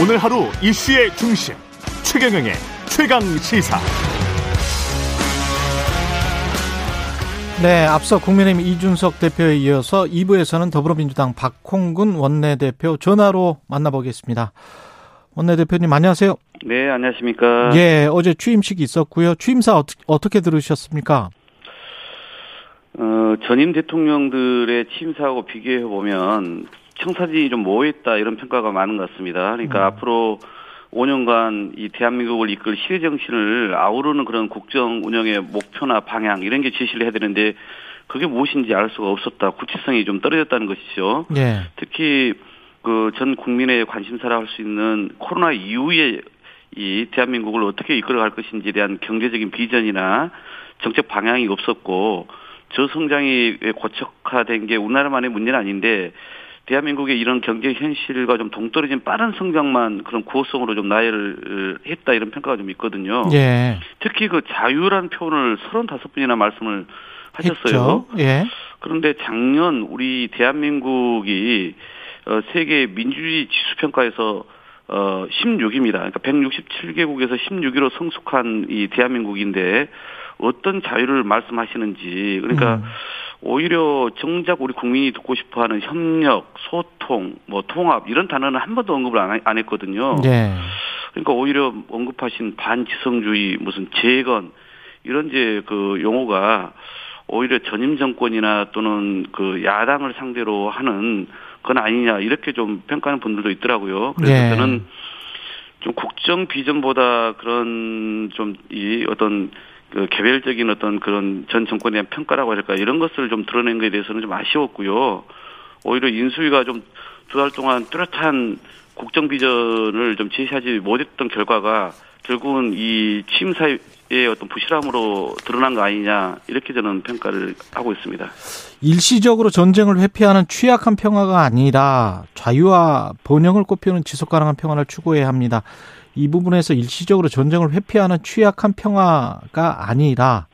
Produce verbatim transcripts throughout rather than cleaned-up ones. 오늘 하루 이슈의 중심, 최경영의 최강시사. 네, 앞서 국민의힘 이준석 대표에 이어서 이 부에서는 더불어민주당 박홍근 원내대표 전화로 만나보겠습니다. 원내대표님 안녕하세요. 네, 안녕하십니까. 예, 어제 취임식이 있었고요. 취임사 어떻게, 어떻게 들으셨습니까? 어, 전임 대통령들의 취임사하고 비교해보면 청사진이 좀 모호했다 이런 평가가 많은 것 같습니다. 그러니까 음. 앞으로 오 년간 이 대한민국을 이끌 시대정신을 아우르는 그런 국정 운영의 목표나 방향 이런 게 제시를 해야 되는데 그게 무엇인지 알 수가 없었다. 구체성이 좀 떨어졌다는 것이죠. 예. 특히 그 전 국민의 관심사라 할 수 있는 코로나 이후에 이 대한민국을 어떻게 이끌어갈 것인지에 대한 경제적인 비전이나 정책 방향이 없었고 저성장이 고착화된 게 우리나라만의 문제는 아닌데 대한민국의 이런 경제 현실과 좀 동떨어진 빠른 성장만 그런 구호성으로 좀 나열을 했다 이런 평가가 좀 있거든요. 예. 특히 그 자유란 표현을 서른다섯 번이나 말씀을 하셨어요. 예. 그런데 작년 우리 대한민국이 세계 민주주의 지수평가에서 십육 위입니다. 그러니까 백육십칠 개국에서 십육 위로 성숙한 이 대한민국인데 어떤 자유를 말씀하시는지 그러니까 음. 오히려 정작 우리 국민이 듣고 싶어하는 협력, 소통, 뭐 통합 이런 단어는 한 번도 언급을 안, 안 했거든요. 네. 그러니까 오히려 언급하신 반지성주의, 무슨 재건 이런 이제 그 용어가 오히려 전임 정권이나 또는 그 야당을 상대로 하는 건 아니냐 이렇게 좀 평가하는 분들도 있더라고요. 그래서 네. 저는 좀 국정 비전보다 그런 좀 이 어떤 그 개별적인 어떤 그런 전 정권에 대한 평가라고 할까 이런 것을 좀 드러낸 것에 대해서는 좀 아쉬웠고요. 오히려 인수위가 좀 두 달 동안 뚜렷한 국정 비전을 좀 제시하지 못했던 결과가 결국은 이 취임사의 어떤 부실함으로 드러난 거 아니냐 이렇게 저는 평가를 하고 있습니다. 일시적으로 전쟁을 회피하는 취약한 평화가 아니라 자유와 번영을 꽃피우는 지속 가능한 평화를 추구해야 합니다. 이 부분에서 일시적으로 전쟁을 회피하는 취약한 평화가 아니라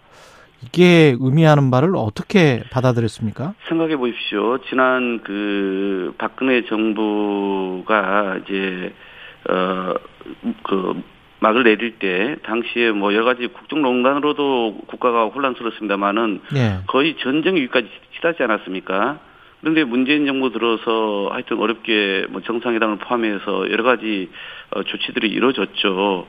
이게 의미하는 바를 어떻게 받아들였습니까? 생각해 보십시오. 지난 그 박근혜 정부가 이제 어 그 막을 내릴 때 당시에 뭐 여러 가지 국정농단으로도 국가가 혼란스럽습니다만은 네. 거의 전쟁 위기까지 치닫지 않았습니까? 그런데 문재인 정부 들어서 하여튼 어렵게 뭐 정상회담을 포함해서 여러 가지 조치들이 이루어졌죠.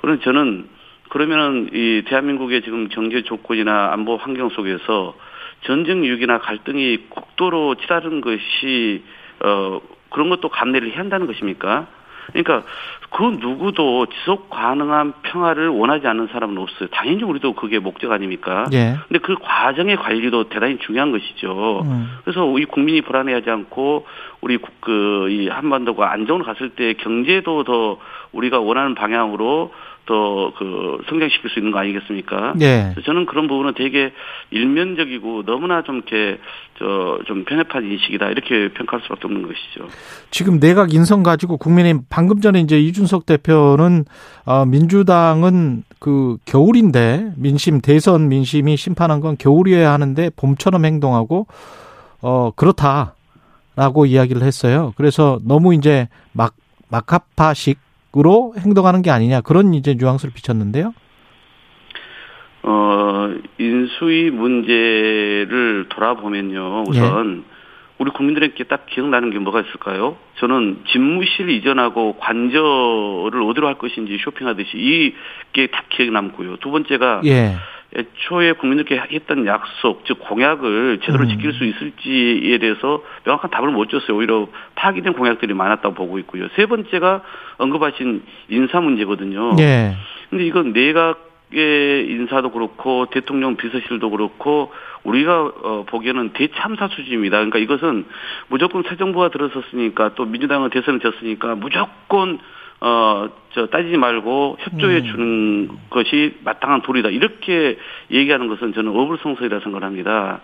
그런데 저는 그러면은 이 대한민국의 지금 경제 조건이나 안보 환경 속에서 전쟁 유기나 갈등이 국도로 치닫는 것이 어 그런 것도 감내를 해야 한다는 것입니까? 그러니까 그 누구도 지속 가능한 평화를 원하지 않는 사람은 없어요. 당연히 우리도 그게 목적 아닙니까? 예. 근데 그 과정의 관리도 대단히 중요한 것이죠. 음. 그래서 우리 국민이 불안해하지 않고 우리 그 이 한반도가 안정으로 갔을 때 경제도 더 우리가 원하는 방향으로 더 그 성장시킬 수 있는 거 아니겠습니까? 예. 저는 그런 부분은 되게 일면적이고 너무나 좀 이렇게 저 좀 편협한 인식이다 이렇게 평가할 수밖에 없는 것이죠. 지금 내각 인선 가지고 국민의힘 방금 전에 이제 이준석 대표는 어, 민주당은 그 겨울인데 민심 대선 민심이 심판한 건 겨울이어야 하는데 봄처럼 행동하고 어 그렇다라고 이야기를 했어요. 그래서 너무 이제 막 막하파식 으로 행동하는 게 아니냐 그런 이제 뉘앙스를 비쳤는데요. 어 인수위 문제를 돌아보면요, 우선 예. 우리 국민들에게 딱 기억나는 게 뭐가 있을까요? 저는 집무실 이전하고 관저를 어디로 할 것인지 쇼핑하듯이 이게 딱 기억이 남고요. 두 번째가 예. 애초에 국민들께 했던 약속, 즉 공약을 제대로 음. 지킬 수 있을지에 대해서 명확한 답을 못 줬어요. 오히려 파기된 공약들이 많았다고 보고 있고요. 세 번째가 언급하신 인사 문제거든요. 예. 근데 이건 내각의 인사도 그렇고 대통령 비서실도 그렇고 우리가 보기에는 대참사 수준입니다. 그러니까 이것은 무조건 새 정부가 들어섰으니까 또 민주당은 대선을 졌으니까 무조건 어, 저, 따지지 말고 협조해 주는 음. 것이 마땅한 도리다. 이렇게 얘기하는 것은 저는 어불성설이라 생각을 합니다.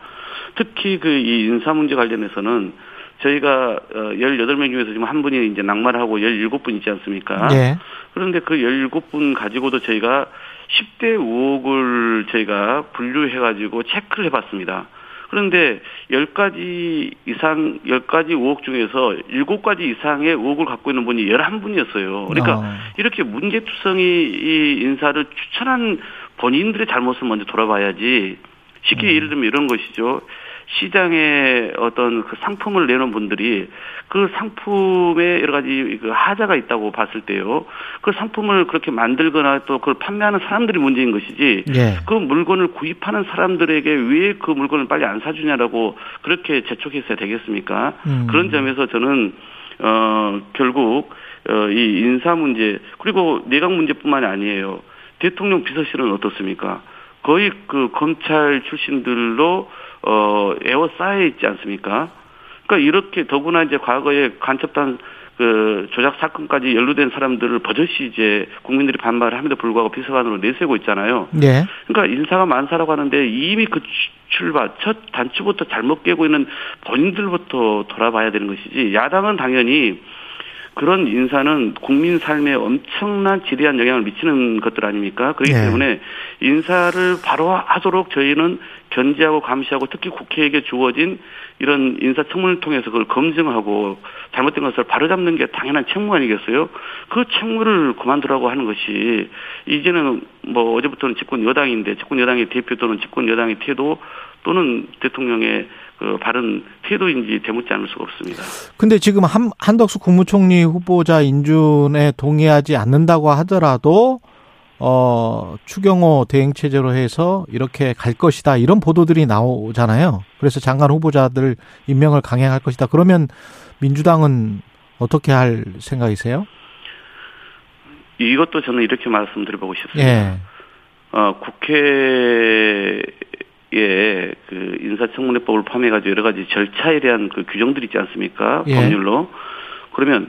특히 그 이 인사 문제 관련해서는 저희가 열여덟 명 중에서 지금 한 분이 이제 낙마하고 열일곱 분 있지 않습니까? 네. 그런데 그 열일곱 분 가지고도 저희가 십 대 의혹을 저희가 분류해가지고 체크를 해봤습니다. 그런데 열 가지 이상, 열 가지 의혹 중에서 일곱 가지 이상의 의혹을 갖고 있는 분이 열한 분이었어요. 그러니까 어. 이렇게 문제투성이 이 인사를 추천한 본인들의 잘못을 먼저 돌아봐야지. 쉽게 음. 예를 들면 이런 것이죠. 시장에 어떤 그 상품을 내놓은 분들이 그 상품에 여러 가지 그 하자가 있다고 봤을 때요. 그 상품을 그렇게 만들거나 또 그걸 판매하는 사람들이 문제인 것이지. 예. 그 물건을 구입하는 사람들에게 왜 그 물건을 빨리 안 사주냐라고 그렇게 재촉했어야 되겠습니까? 음. 그런 점에서 저는 어 결국 어 이 인사 문제 그리고 내각 문제뿐만이 아니에요. 대통령 비서실은 어떻습니까? 거의 그 검찰 출신들로 어, 에워싸여 있지 않습니까? 그러니까 이렇게 더구나 이제 과거에 간첩단 그 조작 사건까지 연루된 사람들을 버젓이 이제 국민들이 반발을 함에도 불구하고 비서관으로 내세우고 있잖아요. 네. 그러니까 인사가 많사라고 하는데 이미 그 출발, 첫 단추부터 잘못 깨고 있는 본인들부터 돌아봐야 되는 것이지 야당은 당연히 그런 인사는 국민 삶에 엄청난 지대한 영향을 미치는 것들 아닙니까? 그렇기 네. 때문에 인사를 바로 하도록 저희는 견제하고 감시하고 특히 국회에게 주어진 이런 인사청문을 통해서 그걸 검증하고 잘못된 것을 바로잡는 게 당연한 책무 아니겠어요? 그 책무를 그만두라고 하는 것이 이제는 뭐 어제부터는 집권 여당인데 집권 여당의 대표 또는 집권 여당의 태도 또는 대통령의 그 바른 태도인지 되묻지 않을 수가 없습니다. 근데 지금 한, 한덕수 국무총리 후보자 인준에 동의하지 않는다고 하더라도 어, 추경호 대행체제로 해서 이렇게 갈 것이다 이런 보도들이 나오잖아요. 그래서 장관 후보자들 임명을 강행할 것이다. 그러면 민주당은 어떻게 할 생각이세요? 이것도 저는 이렇게 말씀드려보고 싶습니다. 예. 어, 국회 예, 그 인사청문회법을 포함해가지고 여러 가지 절차에 대한 그 규정들이 있지 않습니까? 예. 법률로. 그러면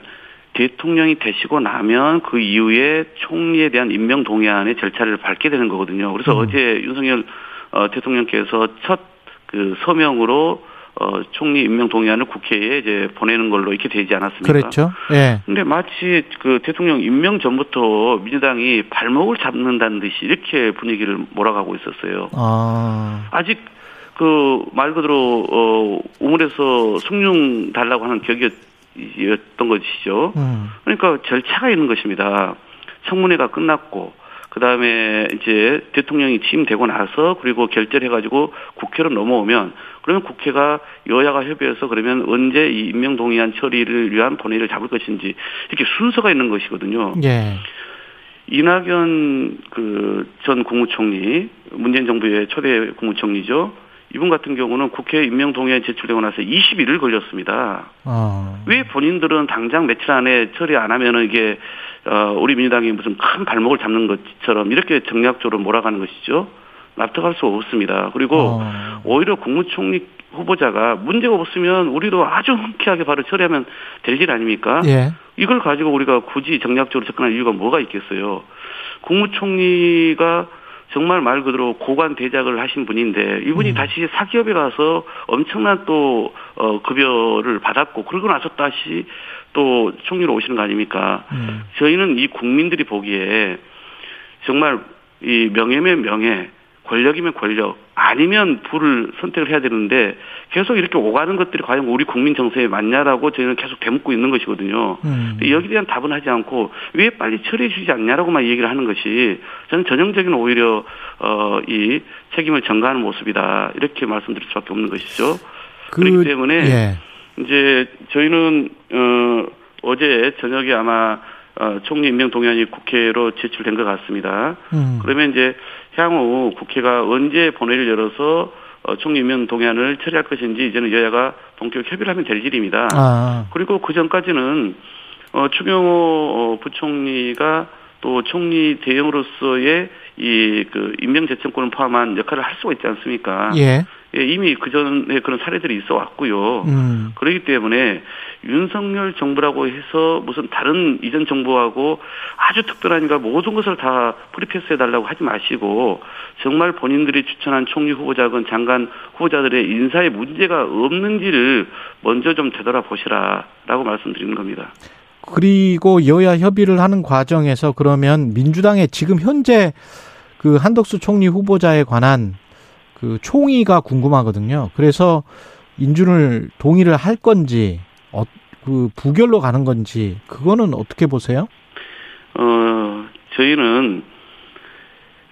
대통령이 되시고 나면 그 이후에 총리에 대한 임명 동의안의 절차를 밟게 되는 거거든요. 그래서 음. 어제 윤석열 어, 대통령께서 첫 그 서명으로 어, 총리 임명 동의안을 국회에 이제 보내는 걸로 이렇게 되지 않았습니까? 그렇죠. 예. 근데 마치 그 대통령 임명 전부터 민주당이 발목을 잡는다는 듯이 이렇게 분위기를 몰아가고 있었어요. 아. 아직 그 말 그대로 어, 우물에서 숭늉 달라고 하는 격이었던 것이죠. 음. 그러니까 절차가 있는 것입니다. 청문회가 끝났고 그다음에 이제 대통령이 취임되고 나서 그리고 결재를 해가지고 국회로 넘어오면 그러면 국회가 여야가 협의해서 그러면 언제 이 임명동의안 처리를 위한 본회의를 잡을 것인지 이렇게 순서가 있는 것이거든요. 예. 이낙연 그 전 국무총리 문재인 정부의 초대 국무총리죠. 이분 같은 경우는 국회 임명동의안 제출되고 나서 이십일을 걸렸습니다. 어. 왜 본인들은 당장 며칠 안에 처리 안 하면은 이게 어, 우리 민주당이 무슨 큰 발목을 잡는 것처럼 이렇게 정략적으로 몰아가는 것이죠. 납득할 수 없습니다. 그리고 어. 오히려 국무총리 후보자가 문제가 없으면 우리도 아주 흔쾌하게 바로 처리하면 될 일 아닙니까? 예. 이걸 가지고 우리가 굳이 정략적으로 접근할 이유가 뭐가 있겠어요? 국무총리가 정말 말 그대로 고관 대작을 하신 분인데 이분이 음. 다시 사기업에 가서 엄청난 또 어, 급여를 받았고 그러고 나서 다시 또 총리로 오시는 거 아닙니까? 음. 저희는 이 국민들이 보기에 정말 이 명예면 명예, 권력이면 권력, 아니면 부를 선택을 해야 되는데 계속 이렇게 오가는 것들이 과연 우리 국민 정서에 맞냐라고 저희는 계속 되묻고 있는 것이거든요. 음. 여기에 대한 답은 하지 않고 왜 빨리 처리해 주지 않냐라고만 얘기를 하는 것이 저는 전형적인 오히려 어, 이 책임을 전가하는 모습이다. 이렇게 말씀드릴 수밖에 없는 것이죠. 그, 그렇기 때문에 예. 이제 저희는 어, 어제 저녁에 아마 어, 총리 임명 동의안이 국회로 제출된 것 같습니다. 음. 그러면 이제 향후 국회가 언제 본회의를 열어서 어, 총리 임명 동의안을 처리할 것인지 이제는 여야가 본격 협의를 하면 될 일입니다. 아. 그리고 그 전까지는 어, 추경호 부총리가 또 총리 대행으로서의 이 그 임명 재청권을 포함한 역할을 할 수가 있지 않습니까? 예. 예, 이미 그 전에 그런 사례들이 있어 왔고요. 음. 그렇기 때문에 윤석열 정부라고 해서 무슨 다른 이전 정부하고 아주 특별하니까 모든 것을 다 프리패스해달라고 하지 마시고 정말 본인들이 추천한 총리 후보자건 장관 후보자들의 인사에 문제가 없는지를 먼저 좀 되돌아보시라라고 말씀드리는 겁니다. 그리고 여야 협의를 하는 과정에서 그러면 민주당의 지금 현재 그 한덕수 총리 후보자에 관한 그 총의가 궁금하거든요. 그래서 인준을 동의를 할 건지, 어, 그 부결로 가는 건지 그거는 어떻게 보세요? 어, 저희는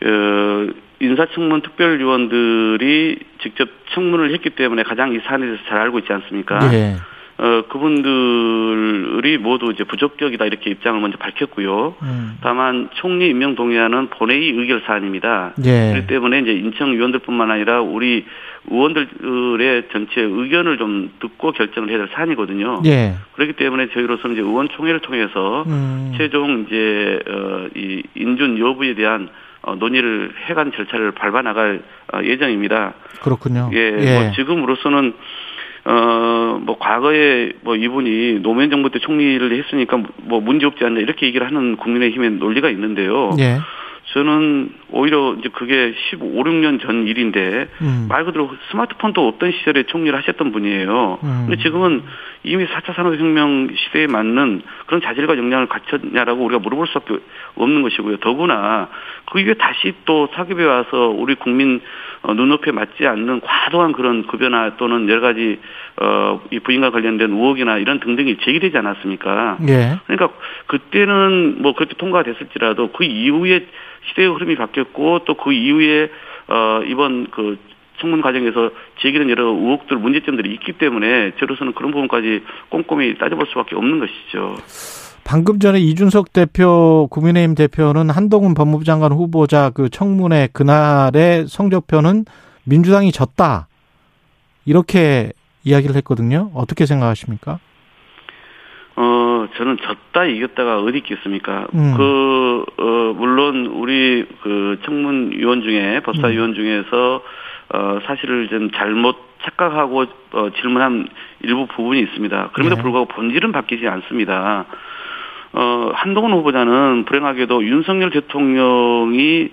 어, 인사청문 특별위원들이 직접 청문을 했기 때문에 가장 이 사안에 대해서 잘 알고 있지 않습니까? 네. 어, 그분들이 모두 이제 부적격이다 이렇게 입장을 먼저 밝혔고요. 음. 다만 총리 임명 동의안은 본회의 의결 사안입니다. 예. 그렇기 때문에 이제 인청위원들뿐만 아니라 우리 의원들의 전체 의견을 좀 듣고 결정을 해야 될 사안이거든요. 예. 그렇기 때문에 저희로서는 이제 의원총회를 통해서 음. 최종 이제 어, 이 인준 여부에 대한 어, 논의를 해간 절차를 밟아 나갈 어, 예정입니다. 그렇군요. 예. 예. 뭐 지금으로서는 어, 뭐, 과거에, 뭐, 이분이 노무현 정부 때 총리를 했으니까, 뭐, 문제 없지 않냐, 이렇게 얘기를 하는 국민의힘의 논리가 있는데요. 예. 저는 오히려 이제 그게 십오, 십육 년 전 일인데, 음. 말 그대로 스마트폰도 없던 시절에 총리를 하셨던 분이에요. 음. 근데 지금은 이미 사 차 산업혁명 시대에 맞는 그런 자질과 역량을 갖췄냐라고 우리가 물어볼 수 밖에 없는 것이고요. 더구나, 그 이후에 다시 또 사급에 와서 우리 국민 눈높이에 맞지 않는 과도한 그런 급여나 또는 여러 가지, 어, 이 부인과 관련된 의혹이나 이런 등등이 제기되지 않았습니까? 예. 그러니까 그때는 뭐 그렇게 통과가 됐을지라도 그 이후에 시대의 흐름이 바뀌었고 또 그 이후에 어 이번 그 청문 과정에서 제기된 여러 의혹들 문제점들이 있기 때문에 저로서는 그런 부분까지 꼼꼼히 따져볼 수밖에 없는 것이죠. 방금 전에 이준석 대표, 국민의힘 대표는 한동훈 법무부 장관 후보자 그 청문회 그날의 성적표는 민주당이 졌다 이렇게 이야기를 했거든요. 어떻게 생각하십니까? 어, 저는 졌다 이겼다가 어디 있겠습니까? 음. 그, 어, 물론 우리 그 청문위원 중에, 법사위원 중에서, 어, 사실을 좀 잘못 착각하고, 어, 질문한 일부 부분이 있습니다. 그럼에도 네. 불구하고 본질은 바뀌지 않습니다. 어, 한동훈 후보자는 불행하게도 윤석열 대통령이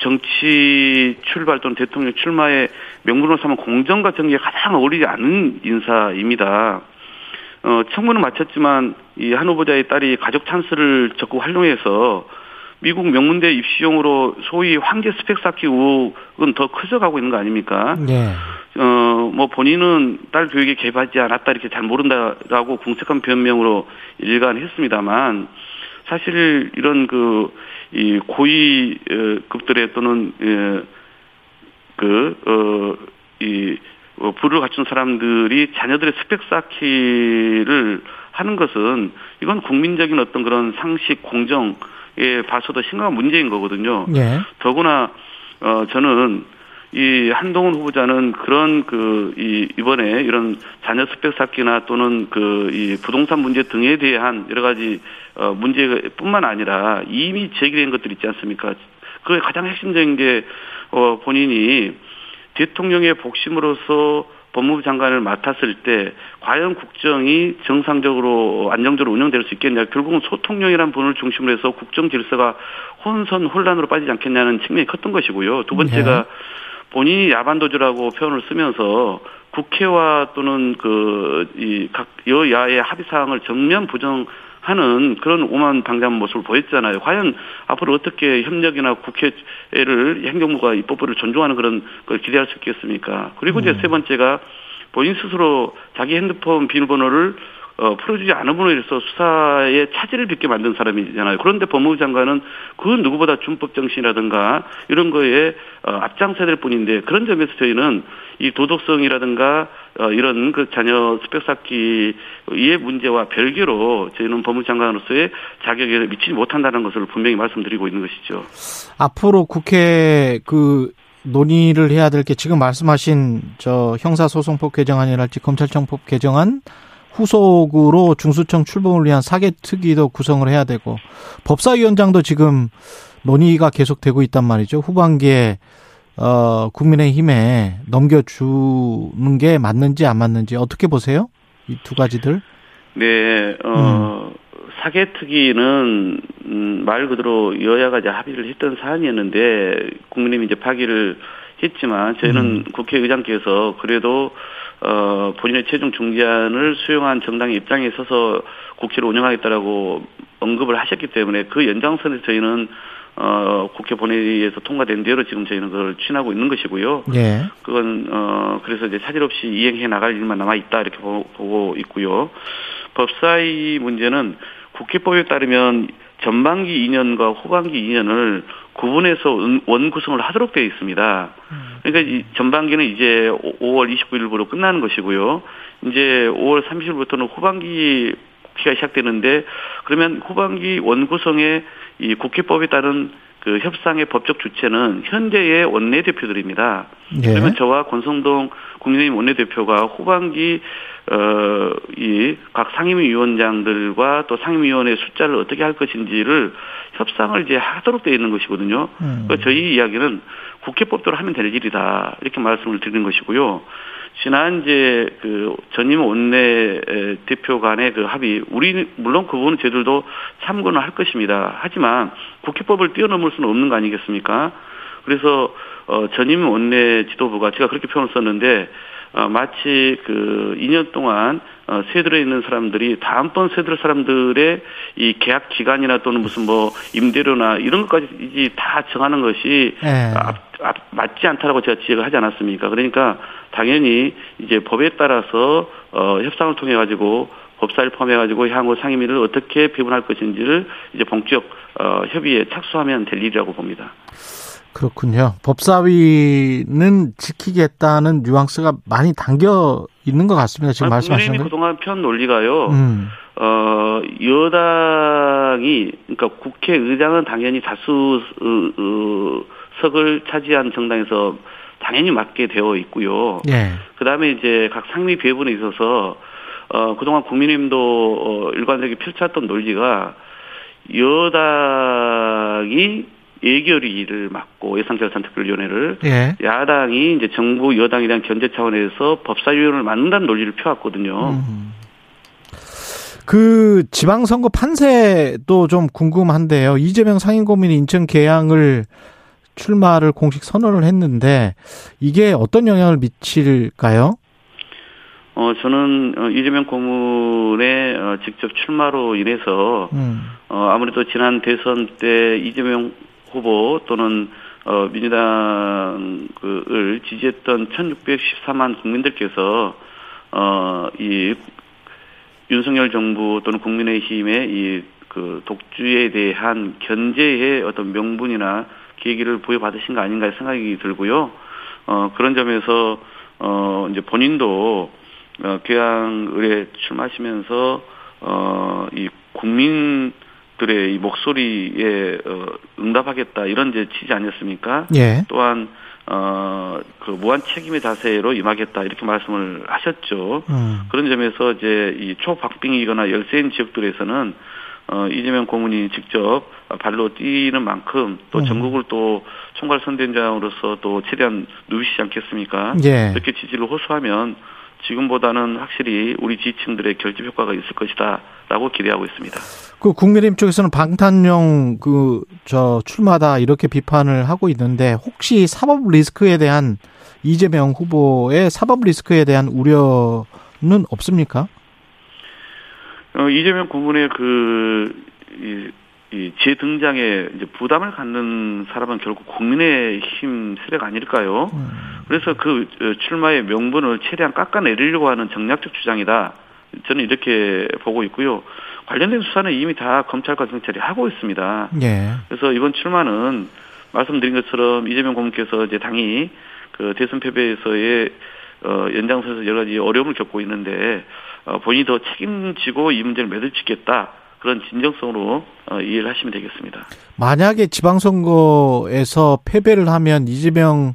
정치 출발 또는 대통령 출마의 명분으로 삼은 공정과 정의에 가장 어울리지 않은 인사입니다. 어, 청문은 마쳤지만 이 한 후보자의 딸이 가족 찬스를 적극 활용해서 미국 명문대 입시용으로 소위 황제 스펙 쌓기 의혹은 더 커져가고 있는 거 아닙니까? 네. 어, 뭐 본인은 딸 교육에 개입하지 않았다 이렇게 잘 모른다라고 궁색한 변명으로 일관했습니다만 사실 이런 그 이 고위급들의 또는 그 어 이 어, 부를 갖춘 사람들이 자녀들의 스펙 쌓기를 하는 것은 이건 국민적인 어떤 그런 상식 공정에 봐서도 심각한 문제인 거거든요. 네. 더구나 어, 저는 이 한동훈 후보자는 그런 그 이 이번에 이런 자녀 스펙 쌓기나 또는 그 이 부동산 문제 등에 대한 여러 가지 어, 문제뿐만 아니라 이미 제기된 것들 있지 않습니까? 그게 가장 핵심적인 게 어, 본인이 대통령의 복심으로서 법무부 장관을 맡았을 때 과연 국정이 정상적으로 안정적으로 운영될 수 있겠냐. 결국은 소통령이라는 분을 중심으로 해서 국정 질서가 혼선 혼란으로 빠지지 않겠냐는 측면이 컸던 것이고요. 두 번째가 본인이 야반도주라고 표현을 쓰면서 국회와 또는 그 이 각 여야의 합의 사항을 정면 부정 하는 그런 오만 방자한 모습을 보였잖아요. 과연 앞으로 어떻게 협력이나 국회를 행정부가 이 법을 존중하는 그런 걸 기대할 수 있겠습니까? 그리고 이제 음. 세 번째가 본인 스스로 자기 핸드폰 비밀번호를 어, 풀어주지 않은 분에 대해서 수사에 차질을 빚게 만든 사람이잖아요. 그런데 법무부 장관은 그 누구보다 준법 정신이라든가 이런 거에 어, 앞장서야 될 뿐인데 그런 점에서 저희는 이 도덕성이라든가 어, 이런 그 자녀 스펙 쌓기의 문제와 별개로 저희는 법무부 장관으로서의 자격에 미치지 못한다는 것을 분명히 말씀드리고 있는 것이죠. 앞으로 국회 그 논의를 해야 될 게 지금 말씀하신 저 형사소송법 개정안이랄지 검찰청법 개정안 후속으로 중수청 출범을 위한 사개특위도 구성을 해야 되고 법사위원장도 지금 논의가 계속되고 있단 말이죠. 후반기에 어, 국민의힘에 넘겨주는 게 맞는지 안 맞는지 어떻게 보세요? 이 두 가지들. 네. 어, 음. 사개특위는 음, 말 그대로 여야가 이제 합의를 했던 사안이었는데 국민의힘이 이제 파기를 했지만 저희는 음. 국회의장께서 그래도 어, 본인의 최종 중재안을 수용한 정당의 입장에 서서 국회를 운영하겠다라고 언급을 하셨기 때문에 그 연장선에서 저희는 어, 국회 본회의에서 통과된 대로 지금 저희는 그걸 추진하고 있는 것이고요. 예. 그건 어, 그래서 이제 차질 없이 이행해 나갈 일만 남아 있다 이렇게 보고 있고요. 법사위 문제는 국회법에 따르면 전반기 이 년과 후반기 이 년을 구분해서 원구성을 하도록 되어 있습니다. 그러니까 이 전반기는 이제 오월 이십구일부로 끝나는 것이고요. 이제 오월 삼십일부터는 후반기 국회가 시작되는데, 그러면 후반기 원구성의 이 국회법에 따른 그 협상의 법적 주체는 현재의 원내대표들입니다. 네. 그러면 저와 권성동 국민의힘 원내대표가 후반기 어, 이 각 상임위원장들과 또 상임위원회 숫자를 어떻게 할 것인지를 협상을 이제 하도록 되어 있는 것이거든요. 음. 그러니까 저희 이야기는 국회법대로 하면 될 일이다 이렇게 말씀을 드리는 것이고요. 지난 이제 그 전임 원내 대표 간의 그 합의, 우리 물론 그 부분은 저희들도 참고는 할 것입니다. 하지만 국회법을 뛰어넘을 수는 없는 거 아니겠습니까? 그래서 어, 전임 원내 지도부가, 제가 그렇게 표현을 썼는데, 어, 마치 그 이 년 동안 어, 세들에 있는 사람들이 다음번 세들 사람들의 이 계약 기간이나 또는 무슨 뭐 임대료나 이런 것까지 다 정하는 것이 네. 앞, 앞, 맞지 않다라고 제가 지적을 하지 않았습니까? 그러니까 당연히 이제 법에 따라서 어, 협상을 통해 가지고 법사를 포함해 가지고 향후 상임위를 어떻게 배분할 것인지를 이제 본격 어, 협의에 착수하면 될 일이라고 봅니다. 그렇군요. 법사위는 지키겠다는 뉘앙스가 많이 담겨 있는 것 같습니다. 지금 말씀하시는 게. 그동안 편 논리가요. 음. 어, 여당이, 그러니까 국회의장은 당연히 다수석을 차지한 정당에서 당연히 맡게 되어 있고요. 예. 그 다음에 이제 각 상임위 배분에 있어서 어, 그동안 국민의힘도 어, 일관되게 펼쳤던 논리가 여당이 예결위를 맡고 예산결산특별위원회를 예. 야당이 이제 정부 여당에 대한 견제 차원에서 법사위원을 맡는다는 논리를 펴왔거든요. 음. 그 지방선거 판세도 좀 궁금한데요. 이재명 상임고문이 인천 계양을 출마를 공식 선언을 했는데 이게 어떤 영향을 미칠까요? 어, 저는 이재명 고문의 직접 출마로 인해서 음. 어, 아무래도 지난 대선 때 이재명 후보 또는 어 민주당을 지지했던 천육백십사만 국민들께서 어 이 윤석열 정부 또는 국민의힘의 이 그 독주에 대한 견제의 어떤 명분이나 계기를 부여받으신 거 아닌가 생각이 들고요. 어 그런 점에서 어 이제 본인도 어 계양을에 출마하시면서 어 이 국민 들의 이 목소리에 어, 응답하겠다 이런 이제 취지 아니었습니까? 예. 또한 어, 그 무한 책임의 자세로 임하겠다 이렇게 말씀을 하셨죠. 음. 그런 점에서 이제 이 초박빙이거나 열세인 지역들에서는 어, 이재명 고문이 직접 발로 뛰는 만큼 또 전국을 음. 또 총괄 선대위원장으로서 또 최대한 누비시지 않겠습니까? 예. 이렇게 지지를 호소하면 지금보다는 확실히 우리 지지층들의 결집 효과가 있을 것이다라고 기대하고 있습니다. 그 국민의힘 쪽에서는 방탄용 그 저 출마다 이렇게 비판을 하고 있는데, 혹시 사법 리스크에 대한 이재명 후보의 사법 리스크에 대한 우려는 없습니까? 어, 이재명 고문의 그 이, 이 재등장에 이제 부담을 갖는 사람은 결국 국민의힘 세력 아닐까요? 음. 그래서 그 출마의 명분을 최대한 깎아내리려고 하는 정략적 주장이다. 저는 이렇게 보고 있고요. 관련된 수사는 이미 다 검찰과 경찰이 하고 있습니다. 예. 그래서 이번 출마는 말씀드린 것처럼 이재명 고문께서 이제 당이 그 대선 패배에서의 어, 연장선에서 여러 가지 어려움을 겪고 있는데 어, 본인이 더 책임지고 이 문제를 매듭짓겠다. 그런 진정성으로 이해를 하시면 되겠습니다. 만약에 지방선거에서 패배를 하면 이재명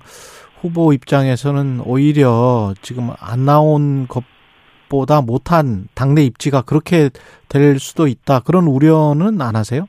후보 입장에서는 오히려 지금 안 나온 것보다 못한 당내 입지가 그렇게 될 수도 있다. 그런 우려는 안 하세요?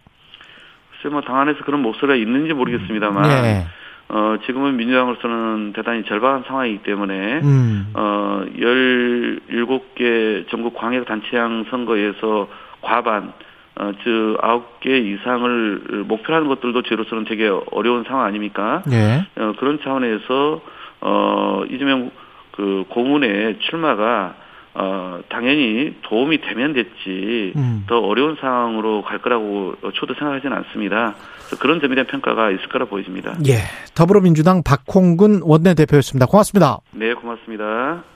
글쎄 뭐 당 안에서 그런 목소리가 있는지 모르겠습니다만 네. 어, 지금은 민주당으로서는 대단히 절박한 상황이기 때문에 음. 어, 열일곱 개 전국 광역단체장 선거에서 과반 어, 즉 아홉 개 이상을 목표하는 것들도 저희로서는 되게 어려운 상황 아닙니까? 네. 어, 그런 차원에서 어, 이재명 그 고문의 출마가 어, 당연히 도움이 되면 됐지 음. 더 어려운 상황으로 갈 거라고 저도 생각하지는 않습니다. 그래서 그런 점에 대한 평가가 있을 거라 보입니다. 예, 더불어민주당 박홍근 원내대표였습니다. 고맙습니다. 네, 고맙습니다.